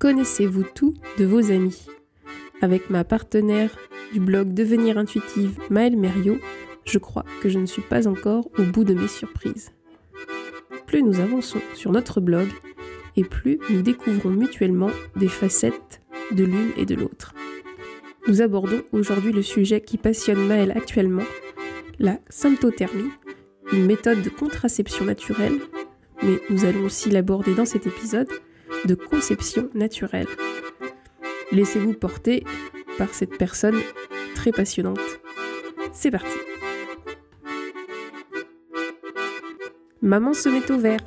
Connaissez-vous tout de vos amis ? Avec ma partenaire du blog Devenir Intuitive, Maëlle Mériot, je crois que je ne suis pas encore au bout de mes surprises. Plus nous avançons sur notre blog, et plus nous découvrons mutuellement des facettes de l'une et de l'autre. Nous abordons aujourd'hui le sujet qui passionne Maëlle actuellement, la symptothermie, une méthode de contraception naturelle, mais nous allons aussi l'aborder dans cet épisode de conception naturelle. Laissez-vous porter par cette personne très passionnante. C'est parti. Maman se met au vert,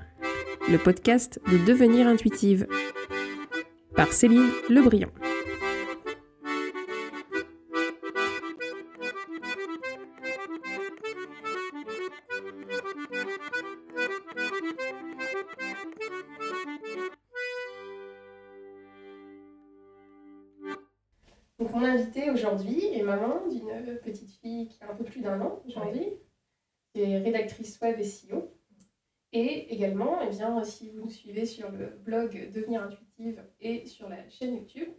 le podcast de Devenir Intuitive, par Céline Lebrion. Donc on a invité aujourd'hui est maman d'une petite fille qui a un peu plus d'un an aujourd'hui, qui est rédactrice web et SEO. Et également, si vous nous suivez sur le blog Devenir Intuitive et sur la chaîne YouTube,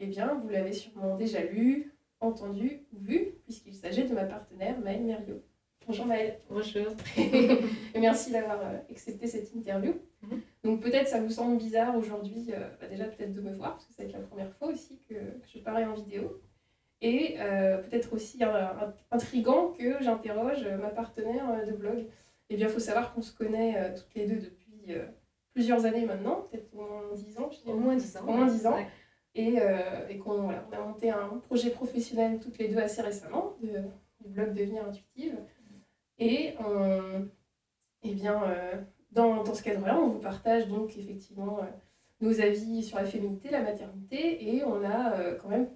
vous l'avez sûrement déjà lu, entendu ou vu, puisqu'il s'agit de ma partenaire Maëlle Mériot. Bonjour Maëlle. Bonjour. Et merci d'avoir accepté cette interview. Donc peut-être ça vous semble bizarre aujourd'hui, déjà peut-être de me voir, parce que c'est la première fois aussi que je parais en vidéo. Et peut-être aussi intriguant que j'interroge ma partenaire de blog. Il faut savoir qu'on se connaît toutes les deux depuis plusieurs années maintenant, peut-être au moins 10 ans. Au moins 10 ans. Ouais. Et on a monté un projet professionnel toutes les deux assez récemment, du blog Devenir Intuitive. Et dans ce cadre-là, on vous partage donc effectivement nos avis sur la féminité, la maternité, et on a quand même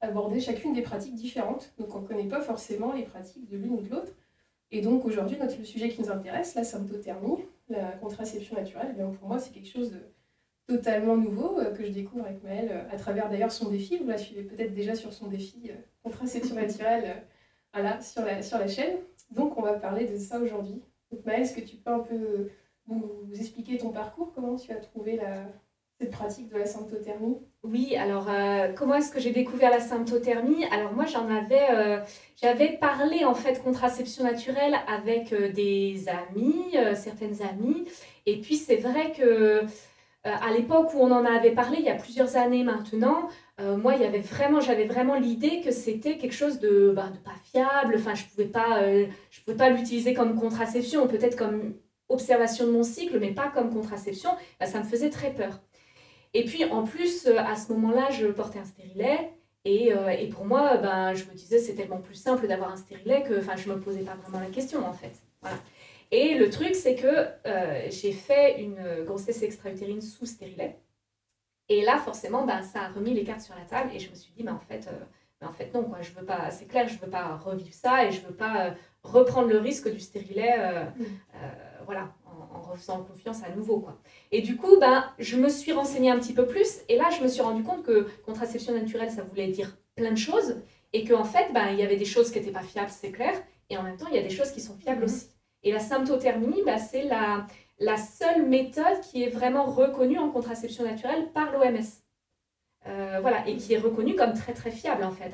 abordé chacune des pratiques différentes. Donc on ne connaît pas forcément les pratiques de l'une ou de l'autre. Et donc aujourd'hui, le sujet qui nous intéresse, la symptothermie, la contraception naturelle, pour moi c'est quelque chose de totalement nouveau que je découvre avec Maëlle à travers d'ailleurs son défi. Vous la suivez peut-être déjà sur son défi contraception naturelle sur la chaîne. Donc on va parler de ça aujourd'hui. Donc Maëlle, est-ce que tu peux un peu nous expliquer ton parcours, comment tu as trouvé cette pratique de la symptothermie? Oui, alors comment est-ce que j'ai découvert la symptothermie? Alors moi j'avais parlé en fait contraception naturelle avec des amies, certaines amies, et puis c'est vrai que à l'époque où on en avait parlé, il y a plusieurs années maintenant, moi j'avais vraiment l'idée que c'était quelque chose de pas fiable, enfin je pouvais pas l'utiliser comme contraception, peut-être comme observation de mon cycle, mais pas comme contraception, ça me faisait très peur. Et puis en plus, à ce moment-là, je portais un stérilet et pour moi, je me disais c'est tellement plus simple d'avoir un stérilet que je ne me posais pas vraiment la question en fait. Voilà. Et le truc, c'est que j'ai fait une grossesse extra-utérine sous stérilet et là forcément, ça a remis les cartes sur la table et je me suis dit en fait non quoi, je veux pas, c'est clair, je veux pas revivre ça et je veux pas reprendre le risque du stérilet. En refaisant confiance à nouveau, quoi. Et du coup, je me suis renseignée un petit peu plus. Et là, je me suis rendu compte que contraception naturelle, ça voulait dire plein de choses. Et qu'en fait, il y avait des choses qui n'étaient pas fiables, c'est clair. Et en même temps, il y a des choses qui sont fiables aussi. Et la symptothermie, c'est la seule méthode qui est vraiment reconnue en contraception naturelle par l'OMS. Et qui est reconnue comme très, très fiable, en fait.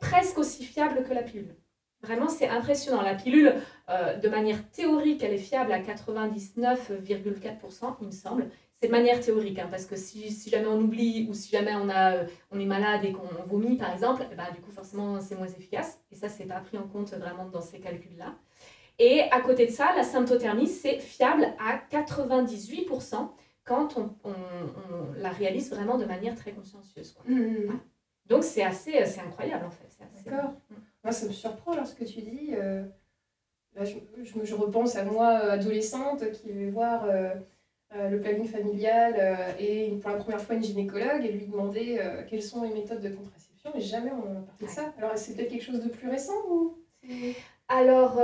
Presque aussi fiable que la pilule. Vraiment, c'est impressionnant. La pilule, de manière théorique, elle est fiable à 99,4%, il me semble. C'est de manière théorique, parce que si jamais on oublie ou si jamais on est malade et qu'on vomit, par exemple, du coup, forcément, c'est moins efficace. Et ça, c'est pas pris en compte vraiment dans ces calculs-là. Et à côté de ça, la symptothermie, c'est fiable à 98% quand on la réalise vraiment de manière très consciencieuse, quoi. Mmh. Ouais. Donc, c'est incroyable, en fait. D'accord. Moi, ça me surprend lorsque tu dis, je repense à moi, adolescente, qui vais voir le planning familial et pour la première fois une gynécologue et lui demander quelles sont les méthodes de contraception, mais jamais on en a parlé de ça. Alors, c'est peut-être quelque chose de plus récent ou c'est... Alors,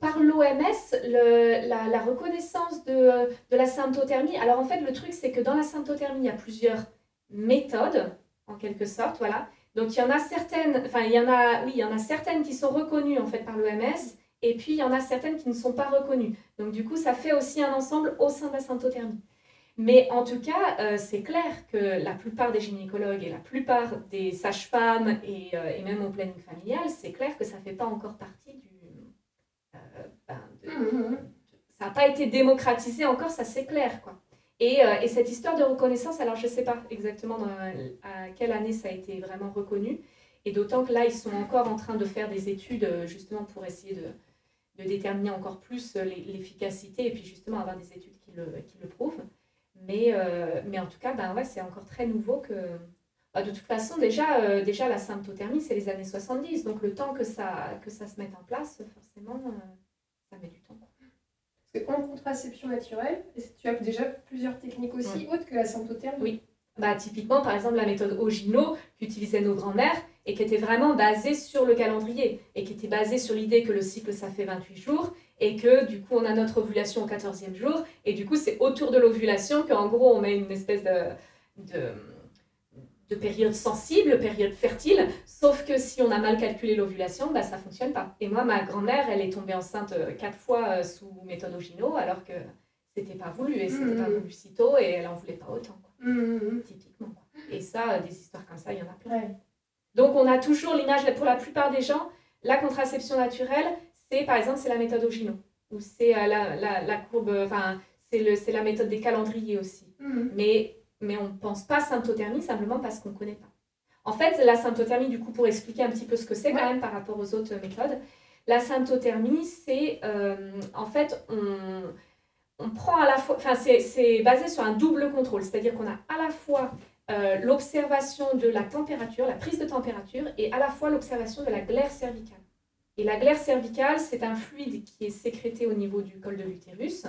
par l'OMS, la reconnaissance de la symptothermie, alors en fait, le truc, c'est que dans la symptothermie, il y a plusieurs méthodes, en quelque sorte, voilà. Donc il y en a certaines qui sont reconnues en fait par l'OMS et puis il y en a certaines qui ne sont pas reconnues. Donc du coup ça fait aussi un ensemble au sein de la symptothermie. Mais en tout cas, c'est clair que la plupart des gynécologues et la plupart des sages-femmes et même au planning familial, c'est clair que ça ne fait pas encore partie du... ça n'a pas été démocratisé encore, ça c'est clair, quoi. Et cette histoire de reconnaissance, alors je ne sais pas exactement à quelle année ça a été vraiment reconnu, et d'autant que là, ils sont encore en train de faire des études justement pour essayer de déterminer encore plus l'efficacité et puis justement avoir des études qui le prouvent. Mais en tout cas, c'est encore très nouveau que... de toute façon, déjà la symptothermie, c'est les années 70, donc le temps que ça se mette en place, forcément, ça met du temps. Parce qu'en contraception naturelle, tu as déjà plusieurs techniques aussi autres que la symptothermie. Oui. Typiquement, par exemple, la méthode Ogino qu'utilisaient nos grands-mères et qui était vraiment basée sur le calendrier et qui était basée sur l'idée que le cycle, ça fait 28 jours et que, du coup, on a notre ovulation au 14e jour et du coup, c'est autour de l'ovulation qu'en gros, on met une espèce de période sensible, période fertile, sauf que si on a mal calculé l'ovulation, ça ne fonctionne pas. Et moi, ma grand-mère, elle est tombée enceinte 4 fois sous méthode Ogino, alors que c'était pas voulu, et c'était pas voulu si tôt, et elle en voulait pas autant, quoi. Typiquement, quoi. Et ça, des histoires comme ça, il y en a plein. Ouais. Donc, on a toujours l'image, pour la plupart des gens, la contraception naturelle, c'est, par exemple, c'est la méthode Ogino, ou c'est la courbe, c'est la méthode des calendriers aussi. Mais on ne pense pas symptothermie simplement parce qu'on ne connaît pas. En fait, la symptothermie, du coup, pour expliquer un petit peu ce que c'est quand même par rapport aux autres méthodes, la symptothermie, c'est, en fait, on prend à la fois... Enfin, c'est basé sur un double contrôle, c'est-à-dire qu'on a à la fois l'observation de la température, la prise de température, et à la fois l'observation de la glaire cervicale. Et la glaire cervicale, c'est un fluide qui est sécrété au niveau du col de l'utérus,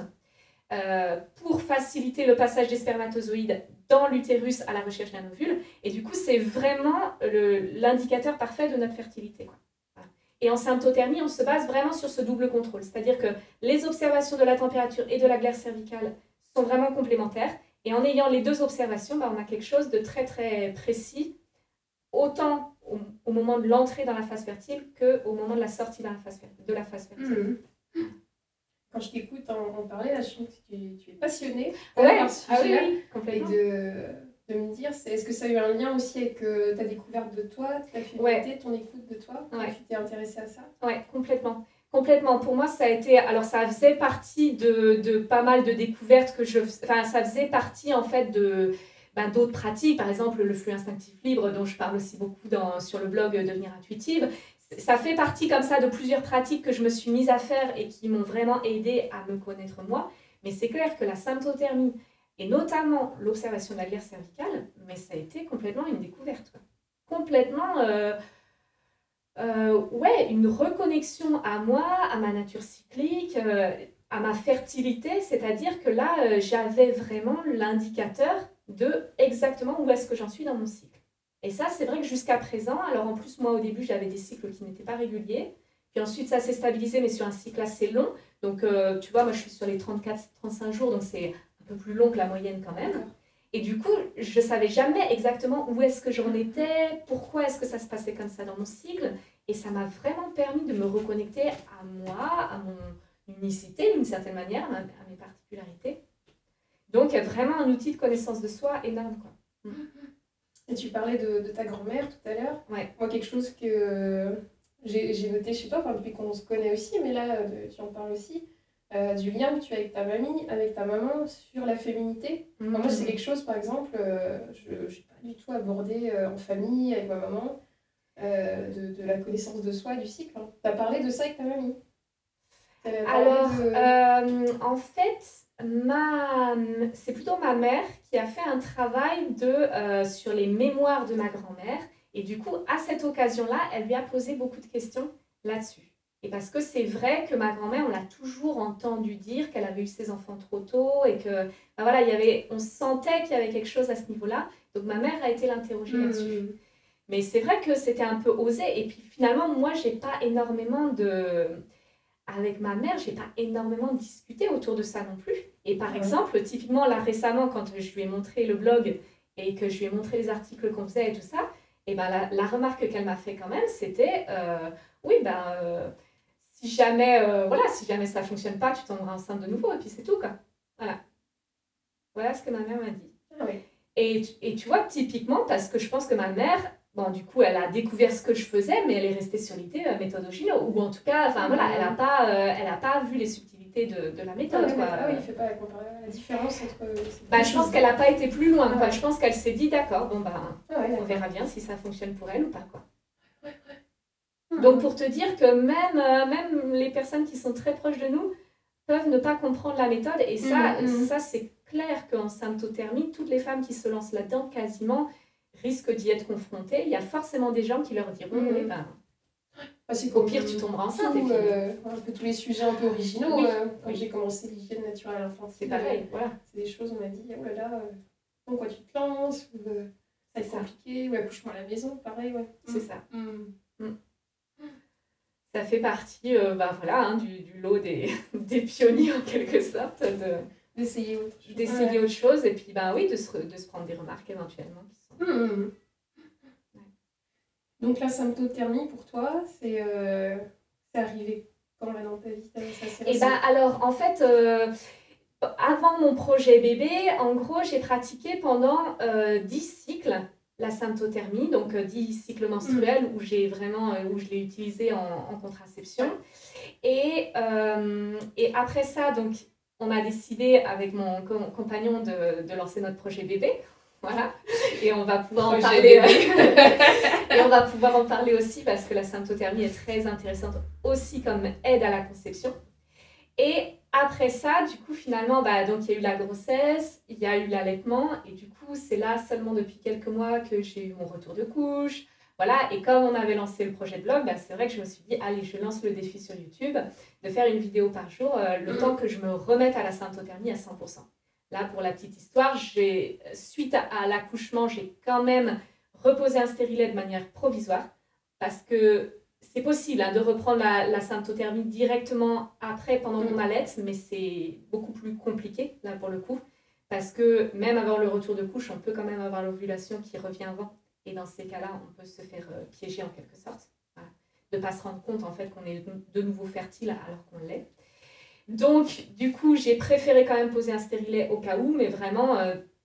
pour faciliter le passage des spermatozoïdes dans l'utérus à la recherche d'un ovule. Et du coup, c'est vraiment l'indicateur parfait de notre fertilité, quoi. Voilà. Et en symptothermie, on se base vraiment sur ce double contrôle. C'est-à-dire que les observations de la température et de la glaire cervicale sont vraiment complémentaires. Et en ayant les deux observations, on a quelque chose de très très précis, autant au moment de l'entrée dans la phase fertile qu'au moment de la sortie de la phase fertile. Quand je t'écoute en parler, là, je trouve que tu es passionnée par ce sujet-là. Oui, complètement. Et de me dire, est-ce que ça a eu un lien aussi avec ta découverte de toi, ta fluidité, ton écoute de toi, quand tu t'es intéressée à ça? Oui, complètement. Complètement. Pour moi, ça a été... Alors, ça faisait partie de pas mal de découvertes que je... Enfin, ça faisait partie, en fait, de... d'autres pratiques. Par exemple, le flux instinctif libre, dont je parle aussi beaucoup sur le blog Devenir Intuitive. Ça fait partie comme ça de plusieurs pratiques que je me suis mise à faire et qui m'ont vraiment aidée à me connaître moi. Mais c'est clair que la symptothermie, et notamment l'observation de la glaire cervicale, mais ça a été complètement une découverte, quoi. Complètement, une reconnexion à moi, à ma nature cyclique, à ma fertilité. C'est-à-dire que là, j'avais vraiment l'indicateur de exactement où est-ce que j'en suis dans mon cycle. Et ça, c'est vrai que jusqu'à présent, alors en plus, moi, au début, j'avais des cycles qui n'étaient pas réguliers. Puis ensuite, ça s'est stabilisé, mais sur un cycle assez long. Donc, tu vois, moi, je suis sur les 34-35 jours, donc c'est un peu plus long que la moyenne quand même. Et du coup, je ne savais jamais exactement où est-ce que j'en étais, pourquoi est-ce que ça se passait comme ça dans mon cycle. Et ça m'a vraiment permis de me reconnecter à moi, à mon unicité, d'une certaine manière, à mes particularités. Donc, vraiment un outil de connaissance de soi énorme, quoi. Et tu parlais de ta grand-mère tout à l'heure. Ouais. Moi, quelque chose que j'ai noté chez toi, depuis qu'on se connaît aussi, mais là, tu en parles aussi, du lien que tu as avec ta mamie, avec ta maman, sur la féminité. Enfin, moi, c'est quelque chose, par exemple, je n'ai pas du tout abordé en famille, avec ma maman, de la connaissance de soi et du cycle. Hein. Tu as parlé de ça avec ta mamie. Alors, en fait... C'est plutôt ma mère qui a fait un travail sur les mémoires de ma grand-mère. Et du coup, à cette occasion-là, elle lui a posé beaucoup de questions là-dessus. Et parce que c'est vrai que ma grand-mère, on l'a toujours entendu dire qu'elle avait eu ses enfants trop tôt et que, on sentait qu'il y avait quelque chose à ce niveau-là. Donc, ma mère a été l'interroger là-dessus. Mais c'est vrai que c'était un peu osé. Et puis, finalement, moi, j'ai pas énormément de... Avec ma mère, je n'ai pas énormément discuté autour de ça non plus. Et par exemple, typiquement là récemment, quand je lui ai montré le blog et que je lui ai montré les articles qu'on faisait et tout ça, et la remarque qu'elle m'a fait quand même, c'était si jamais ça ne fonctionne pas, tu tomberas enceinte de nouveau et puis c'est tout, quoi. Voilà. Voilà ce que ma mère m'a dit. Ah oui. Et tu vois, typiquement, parce que je pense que ma mère, bon, du coup, elle a découvert ce que je faisais, mais elle est restée sur l'idée méthode Ogino, ou en tout cas, enfin voilà, elle n'a pas vu les subtilités de la méthode. Ah, quoi. Ah oui, il ne fait pas comparer la différence entre. Bah, je pense qu'elle n'a pas été plus loin, quoi. Je pense qu'elle s'est dit, d'accord, bon, bah, on verra bien si ça fonctionne pour elle ou pas, quoi. Donc, pour te dire que même les personnes qui sont très proches de nous peuvent ne pas comprendre la méthode. Et ça, ça c'est clair qu'en symptothermie, toutes les femmes qui se lancent là-dedans, quasiment, risquent d'y être confrontées. Il y a forcément des gens qui leur diront « Eh ben, au pire, tu tomberas enceinte. » Un peu tous les sujets un peu originaux. Quand j'ai commencé l'hygiène naturelle infantile, c'est pareil. Voilà. C'est des choses, on m'a dit « Oh là là, pourquoi tu te lances ?» ou « C'est compliqué. » ou « Accouchement à la maison », pareil. Ouais. C'est ça. Ça fait partie du lot des pionniers, en quelque sorte, d'essayer autre chose et puis de se prendre des remarques éventuellement. Donc la symptothermie, pour toi, c'est arrivé quand là dans ta vie? Avant mon projet bébé, en gros, j'ai pratiqué pendant 10 cycles la symptothermie, donc 10 cycles menstruels où je l'ai utilisé en contraception. Et après ça, donc, on a décidé avec mon compagnon de lancer notre projet bébé. Voilà. Et on va pouvoir en parler. Et on va pouvoir en parler aussi parce que la symptothermie est très intéressante aussi comme aide à la conception. Et après ça, du coup, finalement, donc, il y a eu la grossesse, il y a eu l'allaitement. Et du coup, c'est là seulement depuis quelques mois que j'ai eu mon retour de couche. Voilà. Et comme on avait lancé le projet de blog, c'est vrai que je me suis dit, allez, je lance le défi sur YouTube de faire une vidéo par jour le temps que je me remette à la symptothermie à 100%. Là, pour la petite histoire, suite à l'accouchement, j'ai quand même reposé un stérilet de manière provisoire parce que c'est possible de reprendre la symptothermie directement après, pendant qu'on allaite, mais c'est beaucoup plus compliqué, là, pour le coup, parce que même avant le retour de couche, on peut quand même avoir l'ovulation qui revient avant. Et dans ces cas-là, on peut se faire piéger, en quelque sorte, voilà. De ne pas se rendre compte, en fait, qu'on est de nouveau fertile alors qu'on l'est. Donc, du coup, j'ai préféré quand même poser un stérilet au cas où, mais vraiment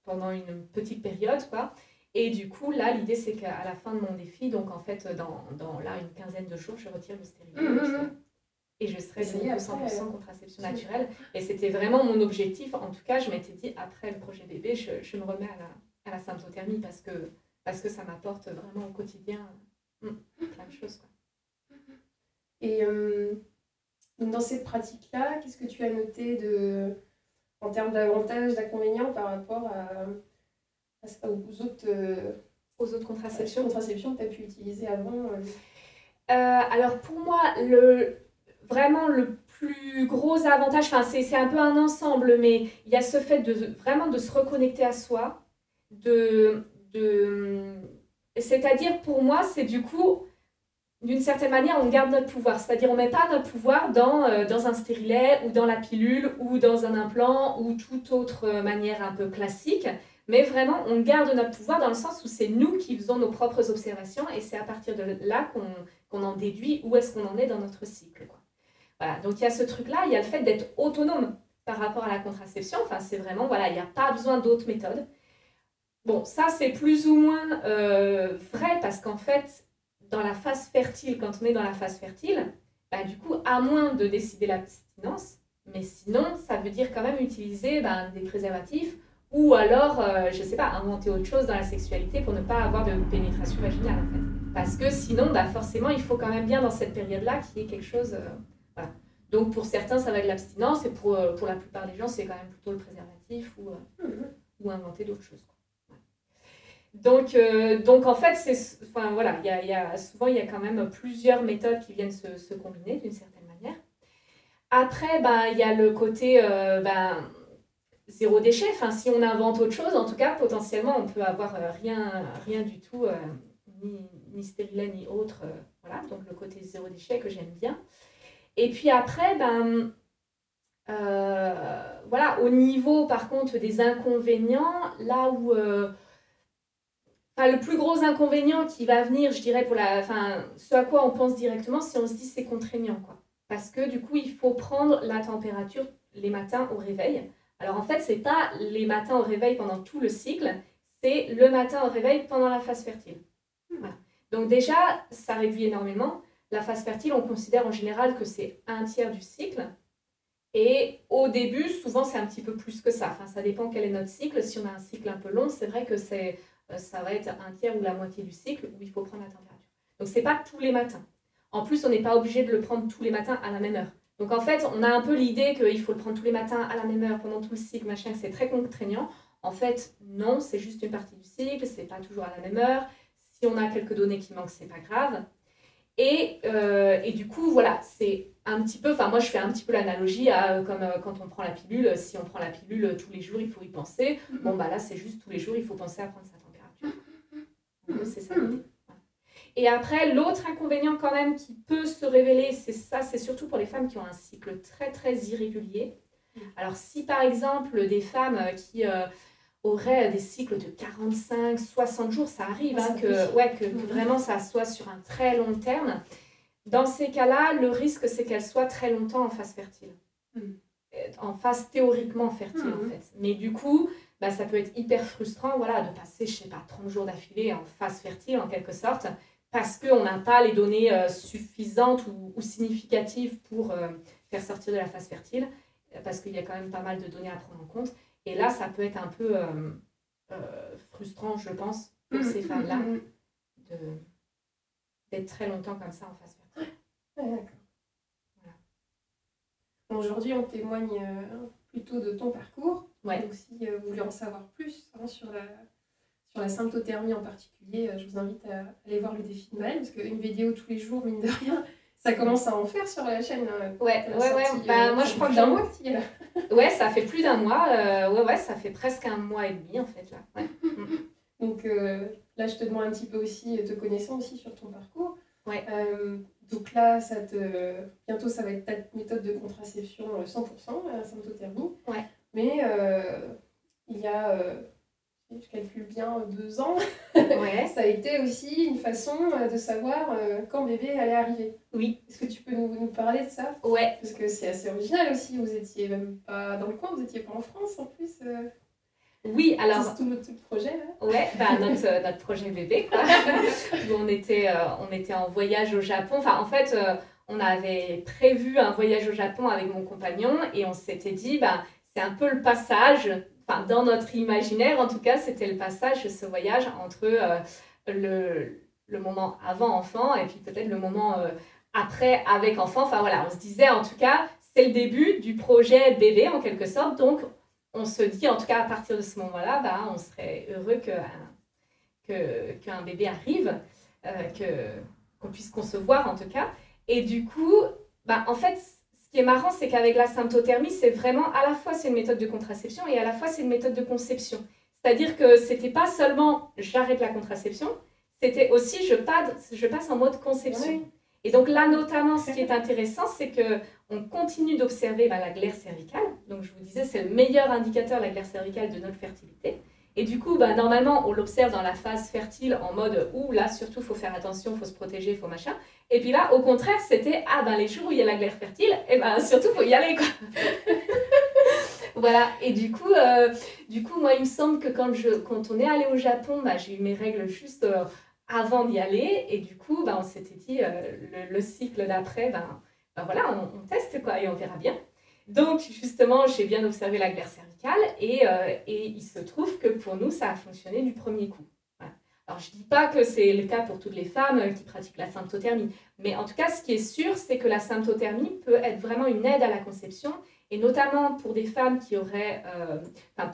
pendant une petite période, quoi. Et du coup, là, l'idée, c'est qu'à la fin de mon défi, donc en fait, dans une quinzaine de jours, je retire le stérilet. Et je serai venue 100% contraception naturelle. Et c'était vraiment mon objectif. En tout cas, je m'étais dit, après le projet bébé, je me remets à la symptothermie parce que ça m'apporte vraiment au quotidien plein de choses, quoi. Et dans cette pratique-là, qu'est-ce que tu as noté en termes d'avantages, d'inconvénients par rapport aux autres contraceptions que tu as pu utiliser avant Alors pour moi, vraiment le plus gros avantage, c'est un peu un ensemble, mais il y a ce fait de se reconnecter à soi. C'est-à-dire pour moi, c'est du coup, d'une certaine manière, on garde notre pouvoir. C'est-à-dire on ne met pas notre pouvoir dans un stérilet ou dans la pilule ou dans un implant ou toute autre manière un peu classique. Mais vraiment, on garde notre pouvoir dans le sens où c'est nous qui faisons nos propres observations et c'est à partir de là qu'on en déduit où est-ce qu'on en est dans notre cycle, quoi. Voilà, donc il y a ce truc-là, il y a le fait d'être autonome par rapport à la contraception. Enfin, c'est vraiment, il n'y a pas besoin d'autres méthodes. Bon, ça, c'est plus ou moins vrai parce qu'en fait, quand on est dans la phase fertile, du coup, à moins de décider l'abstinence, mais sinon, ça veut dire quand même utiliser des préservatifs ou alors, je ne sais pas, inventer autre chose dans la sexualité pour ne pas avoir de pénétration vaginale, en fait. Parce que sinon, forcément, il faut quand même bien, dans cette période-là, qu'il y ait quelque chose. Voilà. Donc, pour certains, ça va être l'abstinence, et pour la plupart des gens, c'est quand même plutôt le préservatif ou inventer d'autres choses, quoi. Ouais. Donc, en fait, souvent, il y a quand même plusieurs méthodes qui viennent se combiner, d'une certaine manière. Après, il y a le côté zéro déchet, si on invente autre chose, en tout cas, potentiellement, on peut avoir rien du tout, ni stérilet, ni autre, voilà, donc le côté zéro déchet que j'aime bien. Et puis après, au niveau, par contre, des inconvénients, là où, le plus gros inconvénient qui va venir, je dirais, ce à quoi on pense directement, c'est on se dit c'est contraignant, quoi. Parce que, du coup, il faut prendre la température les matins au réveil. Alors en fait, c'est pas les matins au réveil pendant tout le cycle, c'est le matin au réveil pendant la phase fertile. Voilà. Donc déjà, ça réduit énormément. La phase fertile, on considère en général que c'est 1/3 du cycle. Et au début, souvent, c'est un petit peu plus que ça. Enfin, ça dépend quel est notre cycle. Si on a un cycle un peu long, c'est vrai que ça va être 1/3 ou la moitié du cycle où il faut prendre la température. Donc, ce n'est pas tous les matins. En plus, on n'est pas obligé de le prendre tous les matins à la même heure. Donc, en fait, on a un peu l'idée qu'il faut le prendre tous les matins à la même heure pendant tout le cycle, machin, c'est très contraignant. En fait, non, c'est juste une partie du cycle, ce n'est pas toujours à la même heure. Si on a quelques données qui manquent, ce n'est pas grave. Et du coup, voilà, c'est un petit peu, enfin moi je fais un petit peu l'analogie à comme quand on prend la pilule, si on prend la pilule tous les jours, il faut y penser. Bon bah là c'est juste tous les jours, il faut penser à prendre sa température. Donc, c'est ça. Et après, l'autre inconvénient quand même qui peut se révéler, c'est ça, c'est surtout pour les femmes qui ont un cycle très très irrégulier. Alors si par exemple des femmes qui auraient des cycles de 45, 60 jours, ça arrive hein, que vraiment ça soit sur un très long terme. Dans ces cas-là, le risque, c'est qu'elles soient très longtemps en phase fertile. En phase théoriquement fertile, en fait. Mais du coup, bah, ça peut être hyper frustrant voilà, de passer, je ne sais pas, 30 jours d'affilée en phase fertile, en quelque sorte, parce qu'on n'a pas les données suffisantes ou significatives pour faire sortir de la phase fertile, parce qu'il y a quand même pas mal de données à prendre en compte. Et là, ça peut être un peu frustrant, je pense, pour ces femmes-là, d'être très longtemps comme ça en phase fertile. Ah, d'accord. Voilà. Bon, aujourd'hui, on témoigne plutôt de ton parcours. Ouais. Donc, si vous voulez en savoir plus hein, sur la symptothermie en particulier, je vous invite à aller voir le défi de Maëlle, parce qu'une vidéo tous les jours, mine de rien, ça commence à en faire sur la chaîne. Ouais. Bah, moi, je crois que d'un mois. Ouais, ça fait plus d'un mois. Ouais, ça fait presque un mois et demi en fait là. Ouais. Donc là, je te demande un petit peu aussi, te connaissant aussi sur ton parcours. Ouais. Donc là, bientôt, ça va être ta méthode de contraception 100%, la symptothermie. Ouais. Mais il y a, je calcule bien, 2 ans, ouais. Ça a été aussi une façon de savoir quand bébé allait arriver. Oui. Est-ce que tu peux nous parler de ça ? Ouais. Parce que c'est assez original aussi, vous étiez même pas dans le coin, vous étiez pas en France en plus. Oui, alors... C'est tout le projet, là. Ouais, bah, notre projet bébé, quoi. on était en voyage au Japon. Enfin, en fait, on avait prévu un voyage au Japon avec mon compagnon et on s'était dit, bah, c'est un peu le passage, enfin, dans notre imaginaire, en tout cas, c'était le passage, ce voyage, entre le moment avant enfant et puis peut-être le moment après avec enfant. Enfin, voilà, on se disait, en tout cas, c'est le début du projet bébé, en quelque sorte, donc... On se dit, en tout cas, à partir de ce moment-là, bah, on serait heureux qu'un bébé arrive, qu'on puisse concevoir, en tout cas. Et du coup, bah, en fait, ce qui est marrant, c'est qu'avec la symptothermie, c'est vraiment à la fois c'est une méthode de contraception et à la fois c'est une méthode de conception. C'est-à-dire que c'était pas seulement « j'arrête la contraception », c'était aussi « je passe en mode conception oui. ». Et donc là, notamment, ce qui est intéressant, c'est qu'on continue d'observer bah, la glaire cervicale. Donc, je vous disais, c'est le meilleur indicateur, la glaire cervicale, de notre fertilité. Et du coup, bah, normalement, on l'observe dans la phase fertile en mode « Ouh, là, surtout, il faut faire attention, il faut se protéger, il faut machin ». Et puis là, au contraire, c'était « Ah, ben, les jours où il y a la glaire fertile, eh ben, surtout, il faut y aller, quoi !» Voilà. Et du coup, moi, il me semble que quand on est allé au Japon, bah, j'ai eu mes règles juste... avant d'y aller, et du coup, bah, on s'était dit, le cycle d'après, bah, voilà, on teste, quoi, et on verra bien. Donc, justement, j'ai bien observé la glaire cervicale, et il se trouve que pour nous, ça a fonctionné du premier coup. Voilà. Alors, je ne dis pas que c'est le cas pour toutes les femmes qui pratiquent la symptothermie, mais en tout cas, ce qui est sûr, c'est que la symptothermie peut être vraiment une aide à la conception, et notamment pour des femmes qui auraient,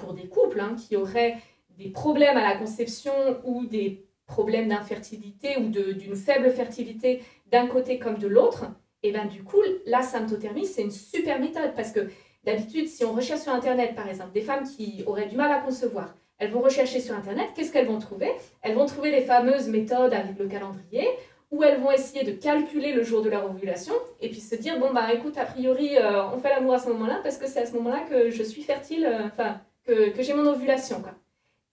pour des couples, hein, qui auraient des problèmes à la conception, ou des problème d'infertilité ou d'une faible fertilité d'un côté comme de l'autre, et bien du coup, la symptothermie, c'est une super méthode parce que d'habitude, si on recherche sur Internet, par exemple, des femmes qui auraient du mal à concevoir, elles vont rechercher sur Internet, qu'est-ce qu'elles vont trouver ? Elles vont trouver les fameuses méthodes avec le calendrier où elles vont essayer de calculer le jour de leur ovulation et puis se dire, bon, bah écoute, a priori, on fait l'amour à ce moment-là parce que c'est à ce moment-là que je suis fertile, que j'ai mon ovulation, quoi.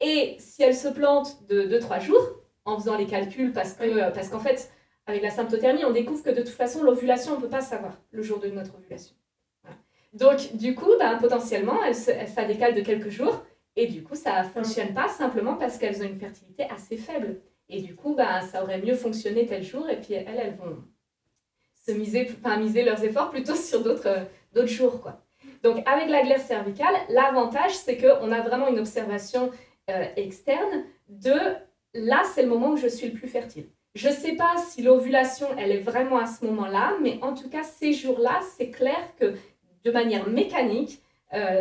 Et si elles se plantent de 2-3 jours, en faisant les calculs, parce qu'en fait, avec la symptothermie, on découvre que de toute façon, l'ovulation, on ne peut pas savoir le jour de notre ovulation. Voilà. Donc, du coup, ben, potentiellement, ça décale de quelques jours. Et du coup, ça ne fonctionne pas simplement parce qu'elles ont une fertilité assez faible. Et du coup, ben, ça aurait mieux fonctionné tel jour. Et puis, elles vont se miser leurs efforts plutôt sur d'autres jours, quoi. Donc, avec la glaire cervicale, l'avantage, c'est qu'on a vraiment une observation externe de « là, c'est le moment où je suis le plus fertile ». Je ne sais pas si l'ovulation, elle est vraiment à ce moment-là, mais en tout cas, ces jours-là, c'est clair que de manière mécanique,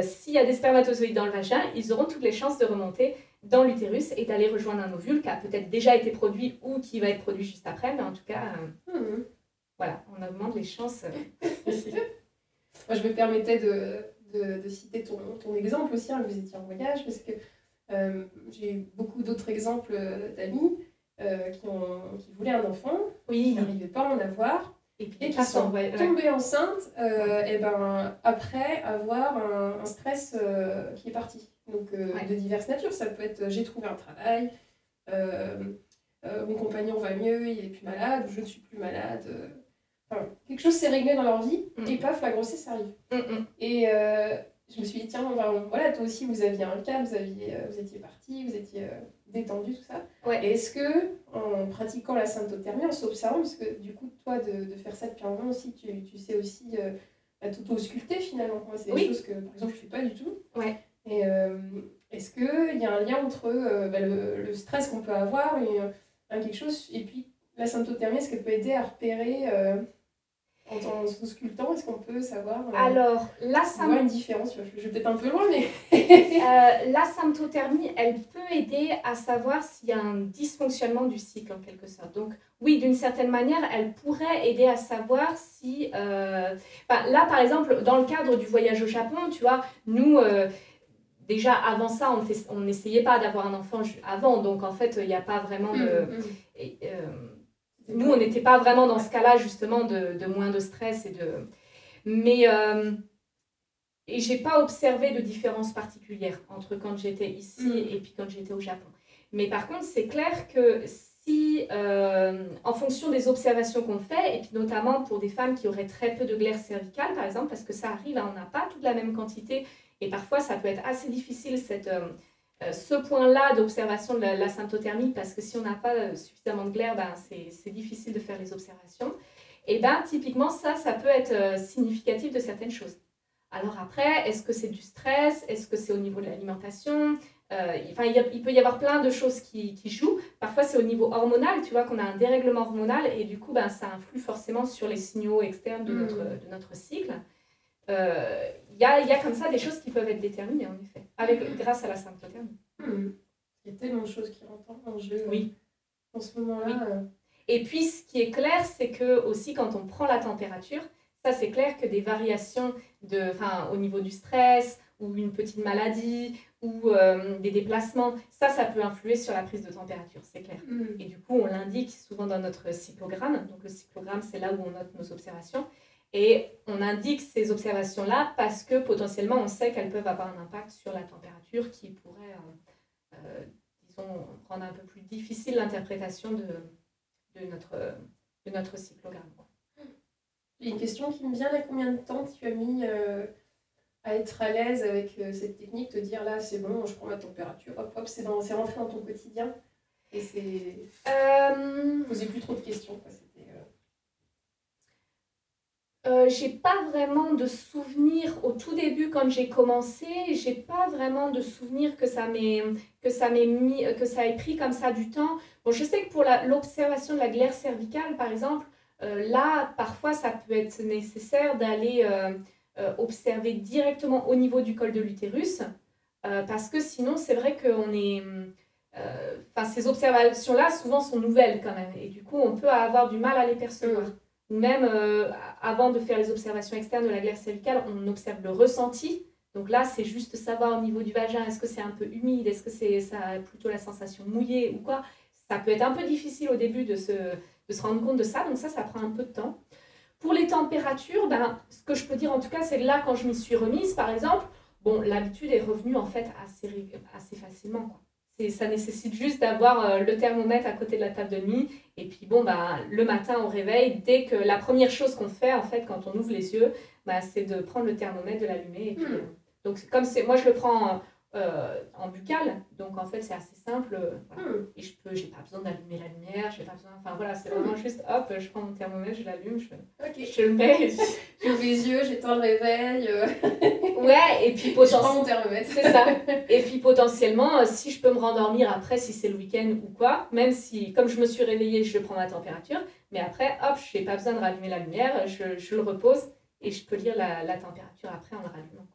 s'il y a des spermatozoïdes dans le vagin, ils auront toutes les chances de remonter dans l'utérus et d'aller rejoindre un ovule qui a peut-être déjà été produit ou qui va être produit juste après. Mais en tout cas, voilà, on augmente les chances. Moi, je me permettais de citer ton exemple aussi, hein, vous étiez en voyage, parce que j'ai beaucoup d'autres exemples d'amis qui voulaient un enfant, qui n'arrivaient pas à en avoir, et qui sont tombées enceintes et ben, après avoir un stress qui est parti. Donc de diverses natures, ça peut être j'ai trouvé un travail, mon compagnon va mieux, il n'est plus malade, je ne suis plus malade. Enfin, quelque chose s'est réglé dans leur vie, et paf, la grossesse arrive. Et je me suis dit, tiens, ben, voilà, toi aussi, vous aviez un cas, vous étiez parti, vous étiez détendu, tout ça. Ouais. Et est-ce que, en pratiquant la symptothermie, en s'observant, parce que du coup, toi, de faire ça depuis un moment aussi, tu sais aussi t'auto-ausculter finalement. Moi, c'est des choses que, par exemple, je ne fais pas du tout. Ouais. Et est-ce qu'il y a un lien entre le stress qu'on peut avoir et quelque chose, et puis la symptothermie, est-ce qu'elle peut aider à repérer en s'auscultant, est-ce qu'on peut savoir alors, une différence, je vais peut-être un peu loin, mais... la symptothermie, elle peut aider à savoir s'il y a un dysfonctionnement du cycle, en quelque sorte. Donc, oui, d'une certaine manière, elle pourrait aider à savoir si... là, par exemple, dans le cadre du voyage au Japon, tu vois, nous... déjà, avant ça, on n'essayait pas d'avoir un enfant avant, donc en fait, il n'y a pas vraiment de... Nous, on n'était pas vraiment dans ce cas-là, justement, de moins de stress et de... Mais et j'ai pas observé de différence particulière entre quand j'étais ici et puis quand j'étais au Japon. Mais par contre, c'est clair que si, en fonction des observations qu'on fait, et puis notamment pour des femmes qui auraient très peu de glaire cervicale, par exemple, parce que ça arrive, on n'a pas toute la même quantité, et parfois, ça peut être assez difficile, ce point-là d'observation de la symptothermie, parce que si on n'a pas suffisamment de glaire, ben, c'est difficile de faire les observations. Et ben, typiquement, ça peut être significatif de certaines choses. Alors après, est-ce que c'est du stress? Est-ce que c'est au niveau de l'alimentation? Il peut y avoir plein de choses qui jouent. Parfois, c'est au niveau hormonal, tu vois, qu'on a un dérèglement hormonal, et du coup, ben, ça influe forcément sur les signaux externes de notre cycle. Il y a comme ça des choses qui peuvent être déterminées, en effet, grâce à la symptothermie. Il y a tellement de choses qui rentrent en jeu en ce moment-là. Et puis, ce qui est clair, c'est que aussi quand on prend la température, ça c'est clair que des variations au niveau du stress, ou une petite maladie, ou des déplacements, ça peut influer sur la prise de température, c'est clair. Et du coup, on l'indique souvent dans notre cyclogramme. Donc le cyclogramme, c'est là où on note nos observations. Et on indique ces observations-là parce que potentiellement, on sait qu'elles peuvent avoir un impact sur la température qui pourrait, rendre un peu plus difficile l'interprétation de notre cyclogramme. J'ai une question qui me vient là, combien de temps tu as mis à être à l'aise avec cette technique, te dire là, c'est bon, je prends ma température, hop, hop, c'est rentré dans ton quotidien et c'est... Posez plus trop de questions, quoi. J'ai pas vraiment de souvenir au tout début quand j'ai commencé, j'ai pas vraiment de souvenir que ça ait pris comme ça du temps. Bon, je sais que pour l'observation de la glaire cervicale, par exemple, là parfois ça peut être nécessaire d'aller observer directement au niveau du col de l'utérus, parce que sinon c'est vrai que ces observations-là souvent sont nouvelles quand même, et du coup on peut avoir du mal à les percevoir. Même avant de faire les observations externes de la glaire cervicale, on observe le ressenti. Donc là, c'est juste savoir au niveau du vagin, est-ce que c'est un peu humide, est-ce que ça a plutôt la sensation mouillée ou quoi. Ça peut être un peu difficile au début de se rendre compte de ça, donc ça prend un peu de temps. Pour les températures, ben, ce que je peux dire en tout cas, c'est que là, quand je m'y suis remise, par exemple, bon, l'habitude est revenue en fait assez facilement, quoi. Ça nécessite juste d'avoir le thermomètre à côté de la table de nuit. Et puis bon, bah, le matin au réveil, dès que la première chose qu'on fait, en fait, quand on ouvre les yeux, bah, c'est de prendre le thermomètre, de l'allumer. Et puis, donc, comme c'est, moi, je le prends en buccal. Donc, en fait, c'est assez simple. Voilà. Et je n'ai pas besoin d'allumer la lumière. J'ai pas besoin, enfin, voilà, c'est vraiment juste, hop, je prends mon thermomètre, je l'allume, je le mets. J'ouvre les yeux, j'éteins le réveil. Ouais, et puis potentiellement, si je peux me rendormir après, si c'est le week-end ou quoi, même si, comme je me suis réveillée, je prends ma température, mais après, hop, je n'ai pas besoin de rallumer la lumière, je le repose et je peux lire la température après en le rallumant.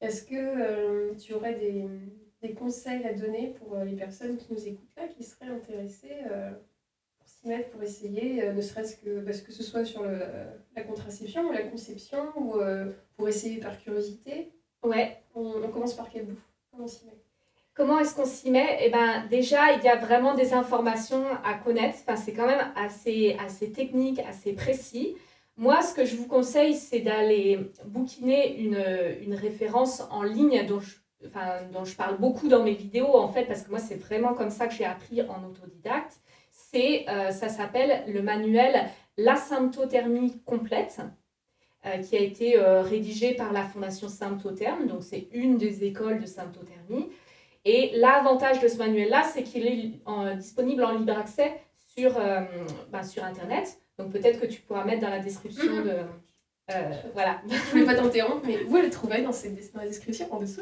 Est-ce que tu aurais des conseils à donner pour les personnes qui nous écoutent là, qui seraient intéressées s'y mettre pour essayer, ne serait-ce que parce que ce soit sur la contraception ou la conception ou pour essayer par curiosité. Ouais. On commence par quel bout? Comment s'y met? Comment est-ce qu'on s'y met? Eh ben déjà il y a vraiment des informations à connaître. Enfin c'est quand même assez technique, assez précis. Moi ce que je vous conseille c'est d'aller bouquiner une référence en ligne dont je parle beaucoup dans mes vidéos en fait parce que moi c'est vraiment comme ça que j'ai appris en autodidacte. Ça s'appelle le manuel La Symptothermie complète, qui a été rédigé par la Fondation Symptothermie, donc c'est une des écoles de symptothermie. Et l'avantage de ce manuel-là, c'est qu'il est disponible en libre accès sur Internet. Donc peut-être que tu pourras mettre dans la description voilà. Je ne voulais pas t'interrompre, mais vous le trouverez dans la description en dessous.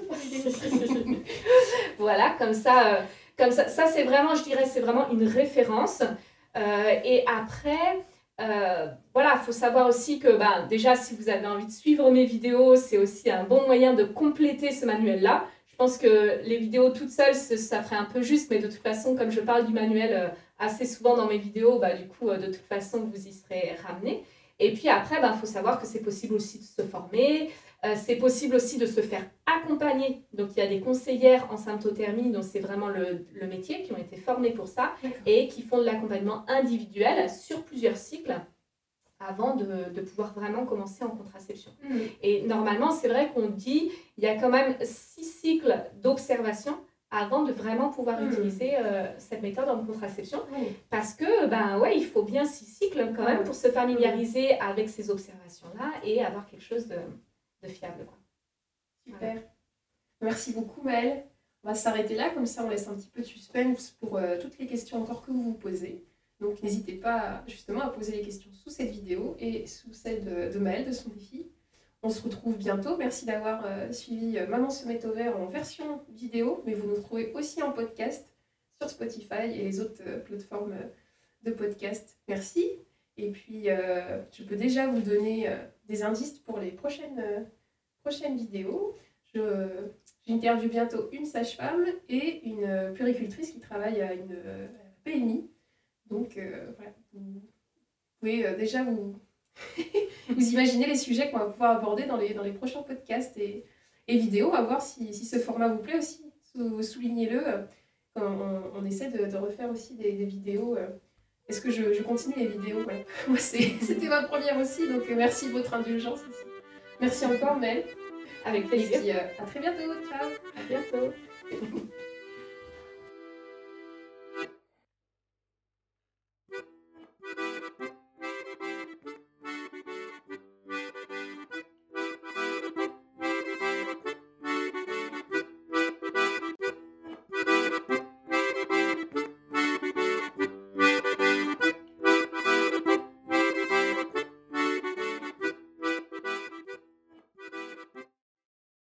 Voilà, comme ça, c'est vraiment, je dirais, c'est vraiment une référence. Et après, voilà, il faut savoir aussi que déjà, si vous avez envie de suivre mes vidéos, c'est aussi un bon moyen de compléter ce manuel-là. Je pense que les vidéos toutes seules, ça ferait un peu juste, mais de toute façon, comme je parle du manuel assez souvent dans mes vidéos, du coup, de toute façon, vous y serez ramenés. Et puis après, il faut savoir que c'est possible aussi de se former, c'est possible aussi de se faire accompagner. Donc, il y a des conseillères en symptothermie, donc c'est vraiment le métier, qui ont été formées pour ça. D'accord. Et qui font de l'accompagnement individuel sur plusieurs cycles avant de pouvoir vraiment commencer en contraception. Mmh. Et normalement, c'est vrai qu'on dit qu'il y a quand même 6 cycles d'observation avant de vraiment pouvoir utiliser cette méthode en contraception. Oui. Parce que, il faut bien 6 cycles quand même pour se familiariser avec ces observations-là et avoir quelque chose de fiable. Quoi. Super. Voilà. Merci beaucoup, Maëlle. On va s'arrêter là, comme ça on laisse un petit peu de suspense pour toutes les questions encore que vous vous posez. Donc n'hésitez pas justement à poser les questions sous cette vidéo et sous celle de Maëlle, de son défi. On se retrouve bientôt. Merci d'avoir suivi Maman se met au vert en version vidéo, mais vous nous retrouvez aussi en podcast sur Spotify et les autres plateformes de podcast. Merci. Et puis, je peux déjà vous donner des indices pour les prochaines vidéos. J'interviewe bientôt une sage-femme et une puéricultrice qui travaille à une PMI. Donc, voilà, vous pouvez déjà vous... Vous imaginez les sujets qu'on va pouvoir aborder dans les prochains podcasts et vidéos, à voir si ce format vous plaît aussi. Soulignez-le. On essaie de refaire aussi des vidéos. Est-ce que je continue les vidéos? Voilà. Moi, c'était ma première aussi, donc merci de votre indulgence aussi. Merci encore, Maëlle. Avec plaisir. Et puis, à très bientôt. Ciao. À bientôt.